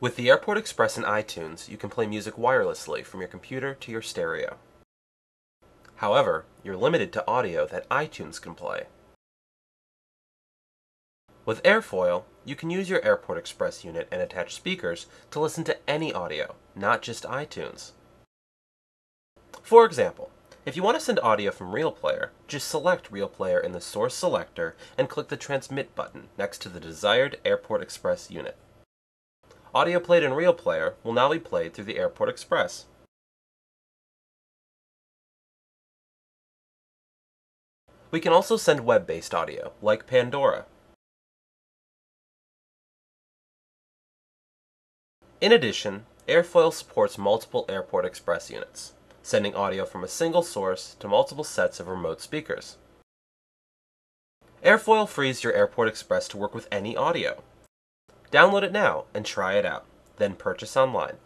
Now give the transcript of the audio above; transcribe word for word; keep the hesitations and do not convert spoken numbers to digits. With the Airport Express and iTunes, you can play music wirelessly from your computer to your stereo. However, you're limited to audio that iTunes can play. With Airfoil, you can use your Airport Express unit and attached speakers to listen to any audio, not just iTunes. For example, if you want to send audio from RealPlayer, just select RealPlayer in the source selector and click the Transmit button next to the desired Airport Express unit. Audio played in RealPlayer will now be played through the Airport Express. We can also send web-based audio, like Pandora. In addition, Airfoil supports multiple Airport Express units, sending audio from a single source to multiple sets of remote speakers. Airfoil frees your Airport Express to work with any audio. Download it now and try it out, then purchase online.